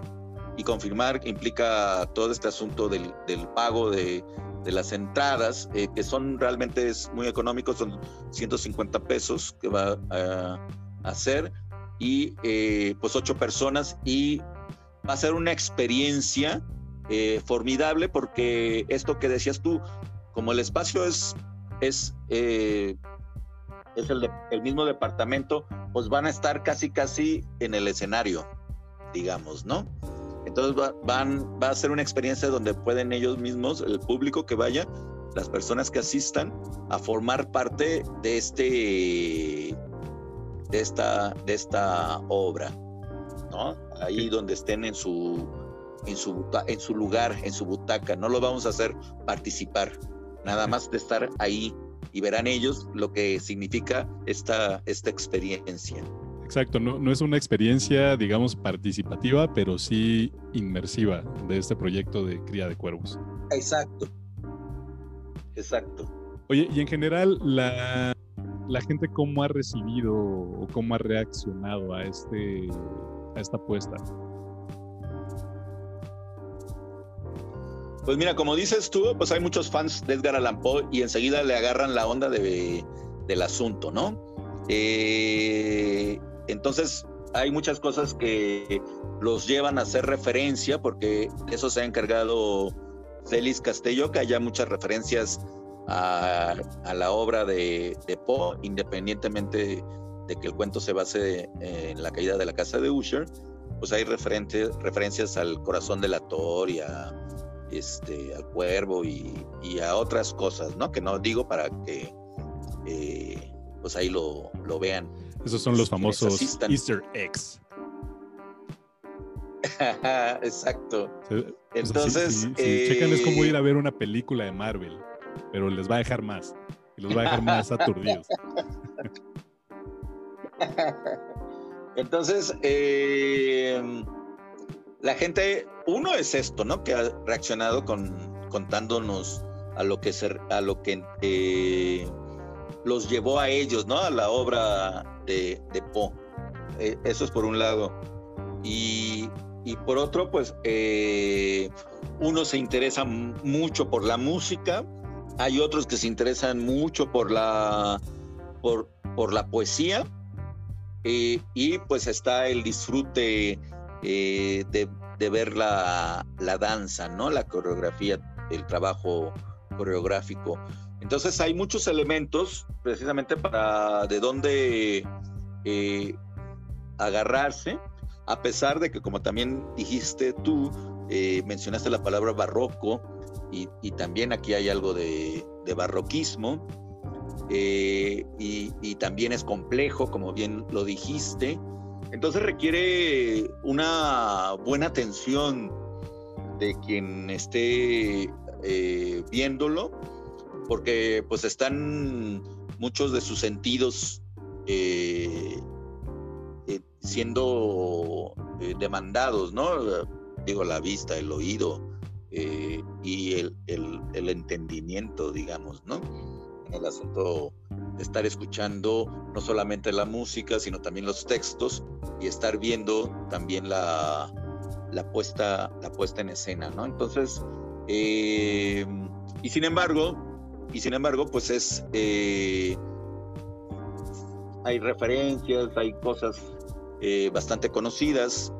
y confirmar implica todo este asunto del pago de las entradas, que son realmente muy económicos, son 150 pesos que va a hacer, y pues 8 personas, y va a ser una experiencia formidable, porque esto que decías tú, como el espacio es el mismo departamento, pues van a estar casi en el escenario, digamos, ¿no? Entonces va a ser una experiencia donde pueden ellos mismos, el público que vaya, las personas que asistan, a formar parte de esta obra, ¿no? Ahí donde estén en su lugar, en su butaca. No lo vamos a hacer participar, nada más de estar ahí, y verán ellos lo que significa esta experiencia. Exacto, no es una experiencia, digamos, participativa, pero sí inmersiva de este proyecto de cría de cuervos. Exacto. Oye, y en general, la gente, ¿cómo ha recibido o cómo ha reaccionado a esta apuesta? Pues mira, como dices tú, pues hay muchos fans de Edgar Allan Poe y enseguida le agarran la onda del asunto, ¿no? Entonces hay muchas cosas que los llevan a hacer referencia, porque eso se ha encargado Félix Castelló, que haya muchas referencias a la obra de Poe, independientemente de que el cuento se base en la caída de la casa de Usher. Pues hay referencias al corazón del actor y al cuervo y a otras cosas, ¿no? Que no digo para que pues ahí lo vean. Esos son los famosos Easter eggs. Exacto. Entonces, si checan, es como ir a ver una película de Marvel, pero les va a dejar más y los va a dejar más aturdidos. Entonces, la gente, uno es esto, ¿no? Que ha reaccionado contándonos a lo que los llevó a ellos, ¿no? A la obra de Poe. Eso es por un lado. Y por otro, pues, uno se interesa mucho por la música. Hay otros que se interesan mucho por la poesía. Y pues está el disfrute de ver la danza, ¿no? La coreografía, el trabajo coreográfico. Entonces hay muchos elementos precisamente para de dónde agarrarse, a pesar de que, como también dijiste tú, mencionaste la palabra barroco, y también aquí hay algo de barroquismo, y también es complejo, como bien lo dijiste. Entonces requiere una buena atención de quien esté viéndolo, porque pues están muchos de sus sentidos siendo demandados, ¿no? Digo, la vista, el oído y el entendimiento, digamos, ¿no? En el asunto de estar escuchando no solamente la música, sino también los textos, y estar viendo también la puesta en escena, ¿no? Entonces, y sin embargo, pues hay referencias, hay cosas bastante conocidas,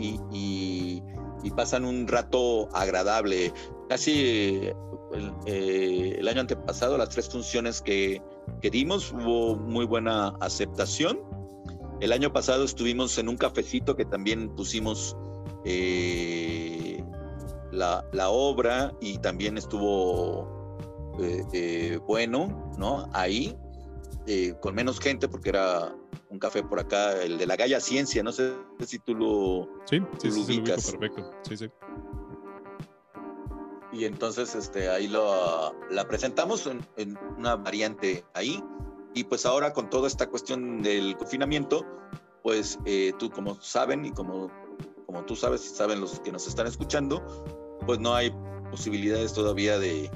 y pasan un rato agradable. Casi el año antepasado, las 3 funciones que dimos, hubo muy buena aceptación. El año pasado estuvimos en un cafecito que también pusimos la obra, y también estuvo bueno, ¿no? Ahí, con menos gente, porque era un café por acá, el de la Galla Ciencia, no sé si tú lo sí, ubicas. Lo ubico perfecto, sí. Y entonces ahí la presentamos en una variante ahí, y pues ahora con toda esta cuestión del confinamiento, pues tú, como saben, y como tú sabes y saben los que nos están escuchando, pues no hay posibilidades todavía de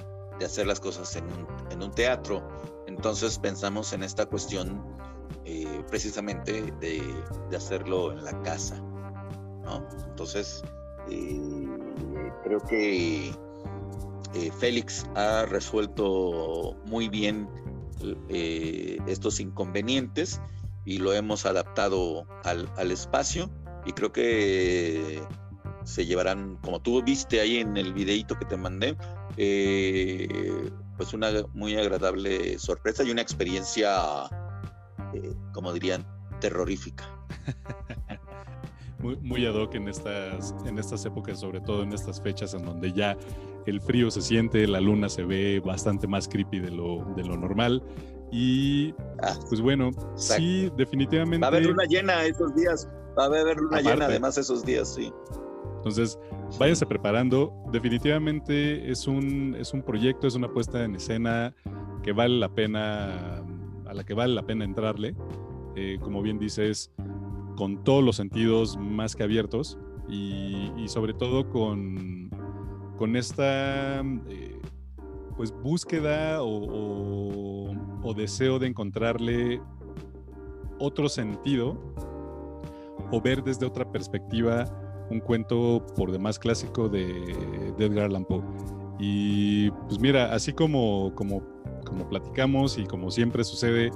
hacer las cosas en un teatro. Entonces pensamos en esta cuestión precisamente de hacerlo en la casa, ¿no? Entonces creo que Félix ha resuelto muy bien estos inconvenientes, y lo hemos adaptado al espacio, y creo que se llevarán, como tú viste ahí en el videíto que te mandé, pues una muy agradable sorpresa y una experiencia, como dirían, terrorífica. Muy, muy ad hoc en estas épocas, sobre todo en estas fechas en donde ya el frío se siente, la luna se ve bastante más creepy de lo normal. Y pues bueno, exacto. Sí, definitivamente. Va a haber luna llena esos días. Va a haber luna llena además esos días, sí. Entonces, váyanse preparando. Definitivamente es un proyecto, es una puesta en escena que vale la pena, a la que vale la pena entrarle. como bien dices, con todos los sentidos más que abiertos y sobre todo con esta pues búsqueda o deseo de encontrarle otro sentido o ver desde otra perspectiva un cuento por demás clásico de Edgar Allan Poe. Y pues mira, así como platicamos y como siempre sucede,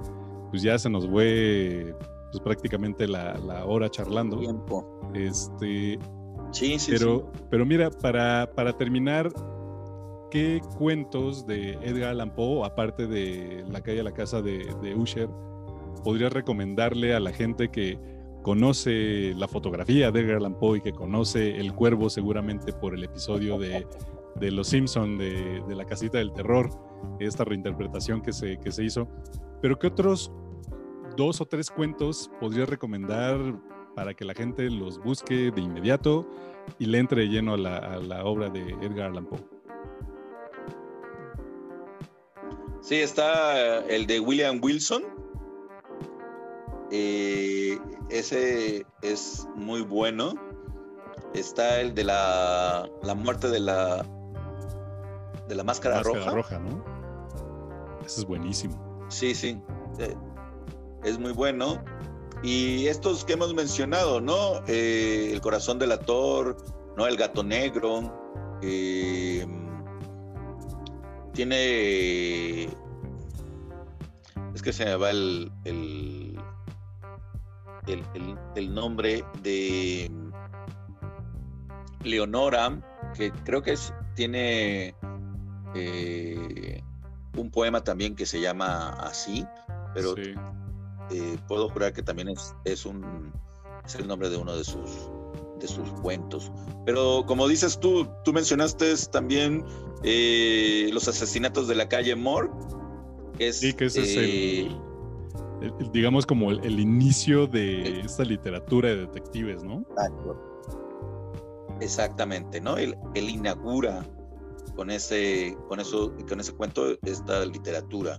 pues ya se nos fue pues prácticamente la hora charlando. Tiempo. Pero mira, para terminar, ¿qué cuentos de Edgar Allan Poe, aparte de La calle a la casa de Usher, podrías recomendarle a la gente que conoce la fotografía de Edgar Allan Poe y que conoce El Cuervo seguramente por el episodio de Los Simpson de La casita del terror, esta reinterpretación que se hizo? Pero ¿qué otros 2 o 3 cuentos podrías recomendar para que la gente los busque de inmediato y le entre de lleno a la obra de Edgar Allan Poe? Sí, está el de William Wilson. Ese es muy bueno. Está el de la muerte de la máscara roja, ¿no? Ese es buenísimo. Sí, es muy bueno. Y estos que hemos mencionado, ¿no? El corazón del actor, ¿no? El gato negro. Tiene... Es que se me va el nombre de Leonora, que creo que tiene un poema también que se llama así, pero sí. Puedo jurar que también es el nombre de uno de sus cuentos. Pero como dices tú mencionaste también Los asesinatos de la calle Morgue, que es, sí, que ese es digamos como el inicio de esta literatura de detectives, ¿no? Exactamente, ¿no? Él inaugura con ese cuento esta literatura.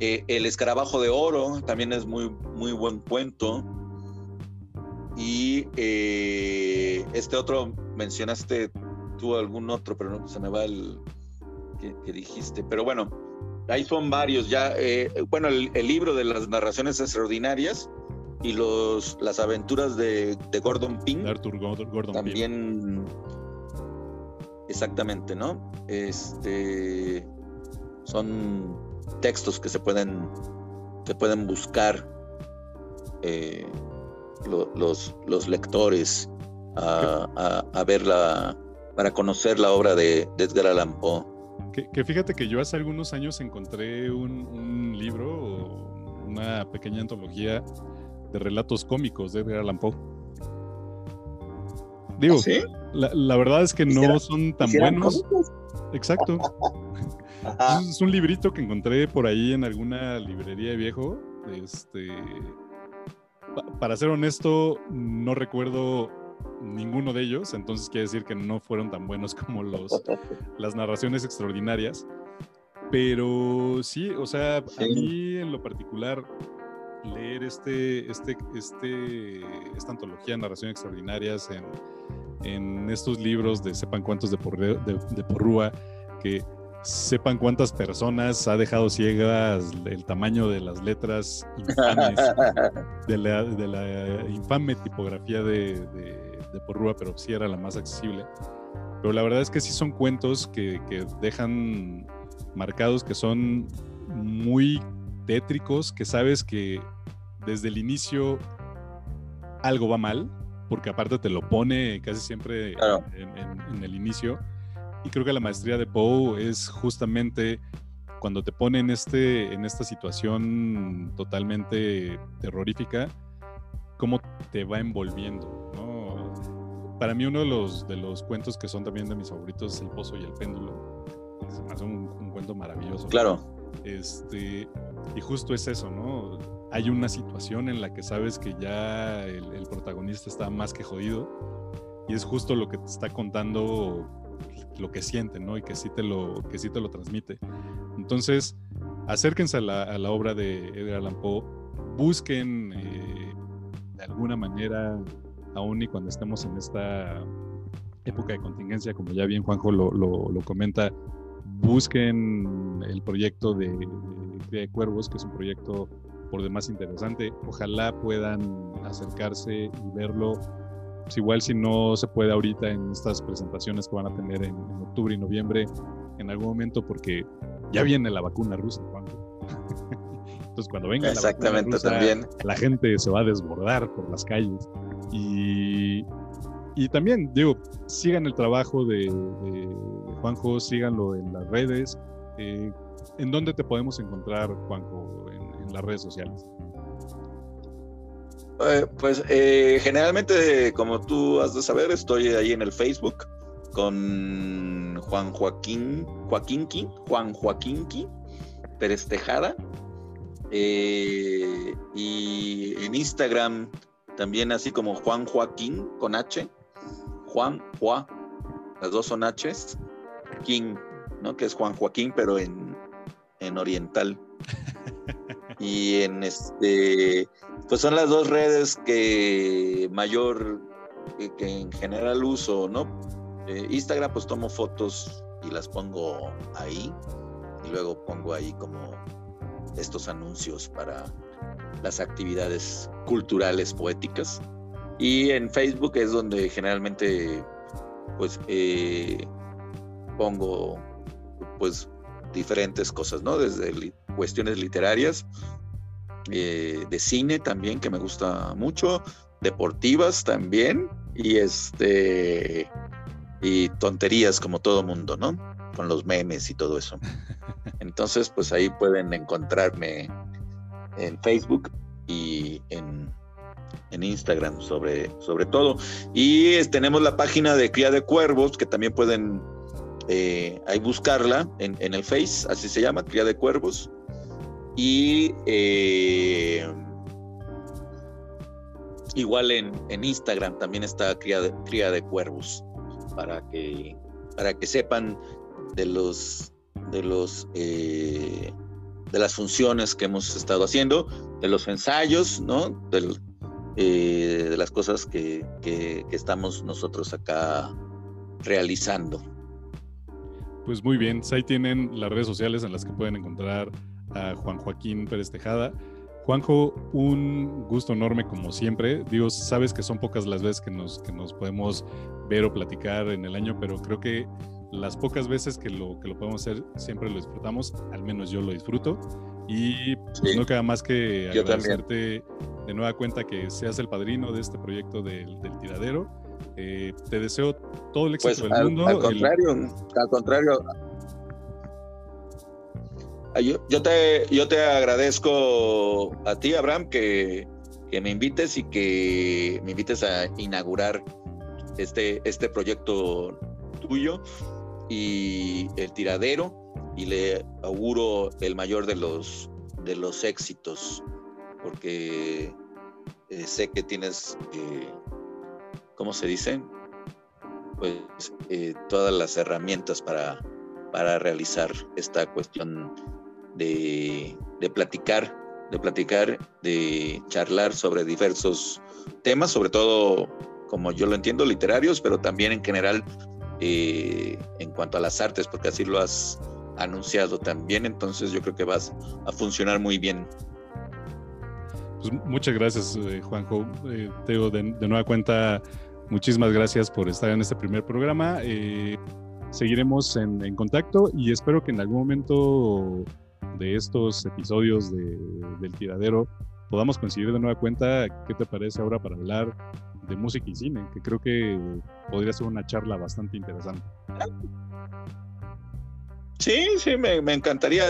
El escarabajo de oro también es muy, muy buen cuento. Y este otro, mencionaste tú algún otro, pero no, se me va el que dijiste, pero bueno. Ahí son varios ya. Bueno, el libro de las narraciones extraordinarias y las aventuras de Gordon Pym. Arthur Gordon también, Pym. Exactamente, ¿no? Son textos que se pueden buscar los lectores a verla, para conocer la obra de Edgar Allan Poe. Que fíjate que yo hace algunos años encontré un libro, una pequeña antología de relatos cómicos de Edgar Allan Poe. Digo, ¿ah, sí? la verdad es que no son tan buenos. ¿Cómicos? Exacto. Es un librito que encontré por ahí en alguna librería de viejo. Para ser honesto, no recuerdo ninguno de ellos, entonces quiere decir que no fueron tan buenos como las narraciones extraordinarias, pero sí, o sea, sí. A mí en lo particular leer esta antología de narraciones extraordinarias en estos libros de sepan cuántos de Porrúa, que sepan cuántas personas ha dejado ciegas el tamaño de las letras infames de la infame tipografía de Porrúa, pero sí era la más accesible. Pero la verdad es que sí son cuentos que dejan marcados, que son muy tétricos, que sabes que desde el inicio algo va mal, porque aparte te lo pone casi siempre en el inicio. Y creo que la maestría de Poe es justamente cuando te pone en esta situación totalmente terrorífica, cómo te va envolviendo, ¿no? Para mí uno de los cuentos que son también de mis favoritos es El Pozo y el Péndulo. Se me hace un cuento maravilloso. Claro. Y justo es eso, ¿no? Hay una situación en la que sabes que ya el protagonista está más que jodido y es justo lo que te está contando lo que sienten, ¿no? Y que sí te lo transmite. Entonces, acérquense a la obra de Edgar Allan Poe, busquen de alguna manera, aún y cuando estemos en esta época de contingencia, como ya bien Juanjo lo comenta, busquen el proyecto de Cría de Cuervos, que es un proyecto por demás interesante. Ojalá puedan acercarse y verlo. Pues igual si no se puede ahorita en estas presentaciones que van a tener en octubre y noviembre, en algún momento, porque ya viene la vacuna rusa, Juanjo. Entonces cuando venga la vacuna rusa, también la gente se va a desbordar por las calles. Y también, digo, sigan el trabajo de Juanjo, síganlo en las redes. ¿En dónde te podemos encontrar, Juanjo, en las redes sociales? Pues generalmente, como tú has de saber, estoy ahí en el Facebook con Juan Joaquín Pérez Tejada, y en Instagram también, así como Juan Joaquín con H, las dos son H's, King, ¿no? Que es Juan Joaquín, pero en oriental. Y en pues son las dos redes que en general uso, ¿no? Instagram, pues tomo fotos y las pongo ahí, y luego pongo ahí como estos anuncios para las actividades culturales, poéticas. Y en Facebook es donde generalmente pues pongo pues diferentes cosas, ¿no? Desde cuestiones literarias, de cine también, que me gusta mucho, deportivas también, y tonterías como todo mundo, ¿no? Con los memes y todo eso. Entonces, pues ahí pueden encontrarme en Facebook y en Instagram sobre todo. Y tenemos la página de Cría de Cuervos, que también pueden ahí buscarla en el Face, así se llama, Cría de Cuervos. Y igual en Instagram también está Cría de Cuervos, para que sepan de las funciones que hemos estado haciendo, de los ensayos, ¿no? De las cosas que estamos nosotros acá realizando. Pues muy bien, ahí tienen las redes sociales en las que pueden encontrar a Juan Joaquín Pérez Tejada. Juanjo, un gusto enorme como siempre. Digo, sabes que son pocas las veces que nos podemos ver o platicar en el año, pero creo que las pocas veces que lo podemos hacer siempre lo disfrutamos, al menos yo lo disfruto, y pues, sí, no queda más que agradecerte de nueva cuenta que seas el padrino de este proyecto del tiradero. Te deseo todo el éxito del mundo. Al contrario, yo te agradezco a ti, Abraham, que me invites y que me invites a inaugurar este proyecto tuyo y el tiradero, y le auguro el mayor de los éxitos, porque sé que tienes, ¿cómo se dice? Pues todas las herramientas para realizar esta cuestión de platicar, de charlar sobre diversos temas, sobre todo, como yo lo entiendo, literarios, pero también en general en cuanto a las artes, porque así lo has anunciado también. Entonces yo creo que vas a funcionar muy bien. Pues muchas gracias, Juanjo. Te digo, de nueva cuenta, muchísimas gracias por estar en este primer programa. Seguiremos en contacto, y espero que en algún momento de estos episodios del tiradero podamos conseguir de nueva cuenta. ¿Qué te parece ahora para hablar de música y cine? Que creo que podría ser una charla bastante interesante. Sí, me encantaría.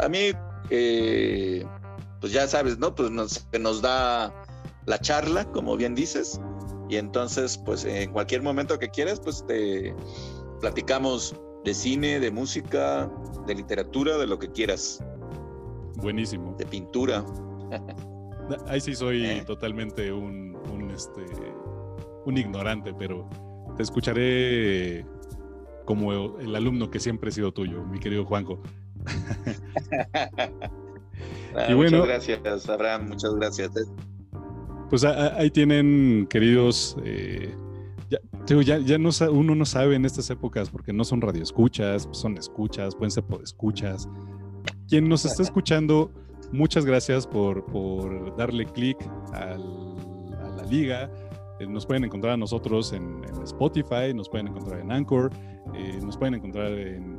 A mí, pues ya sabes, ¿no? Pues nos da la charla, como bien dices, y entonces, pues en cualquier momento que quieras, pues te platicamos de cine, de música, de literatura, de lo que quieras. Buenísimo. De pintura. Ahí sí soy totalmente un ignorante, pero te escucharé como el alumno que siempre he sido tuyo, mi querido Juanjo. Ah, y bueno, muchas gracias, Abraham, muchas gracias. Pues ahí tienen, queridos. Uno no sabe en estas épocas, porque no son radioescuchas, son escuchas, pueden ser podescuchas. Quien nos está escuchando, muchas gracias por darle clic a la liga. Nos pueden encontrar a nosotros en Spotify, nos pueden encontrar en Anchor, nos pueden encontrar en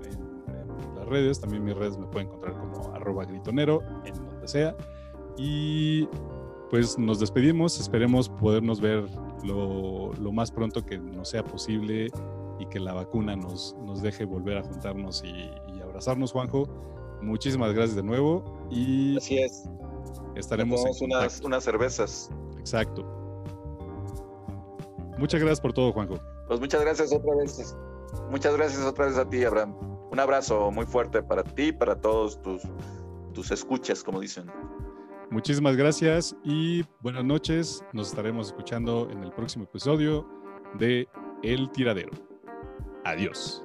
las redes. También mis redes me pueden encontrar como @gritonero, en donde sea. Y pues nos despedimos, esperemos podernos ver lo más pronto que nos sea posible y que la vacuna nos deje volver a juntarnos y abrazarnos, Juanjo. Muchísimas gracias de nuevo y así es. Estaremos en unas cervezas. Exacto. Muchas gracias por todo, Juanjo. Pues muchas gracias otra vez. Muchas gracias otra vez a ti, Abraham. Un abrazo muy fuerte para ti, para todos tus escuchas, como dicen. Muchísimas gracias y buenas noches. Nos estaremos escuchando en el próximo episodio de El Tiradero. Adiós.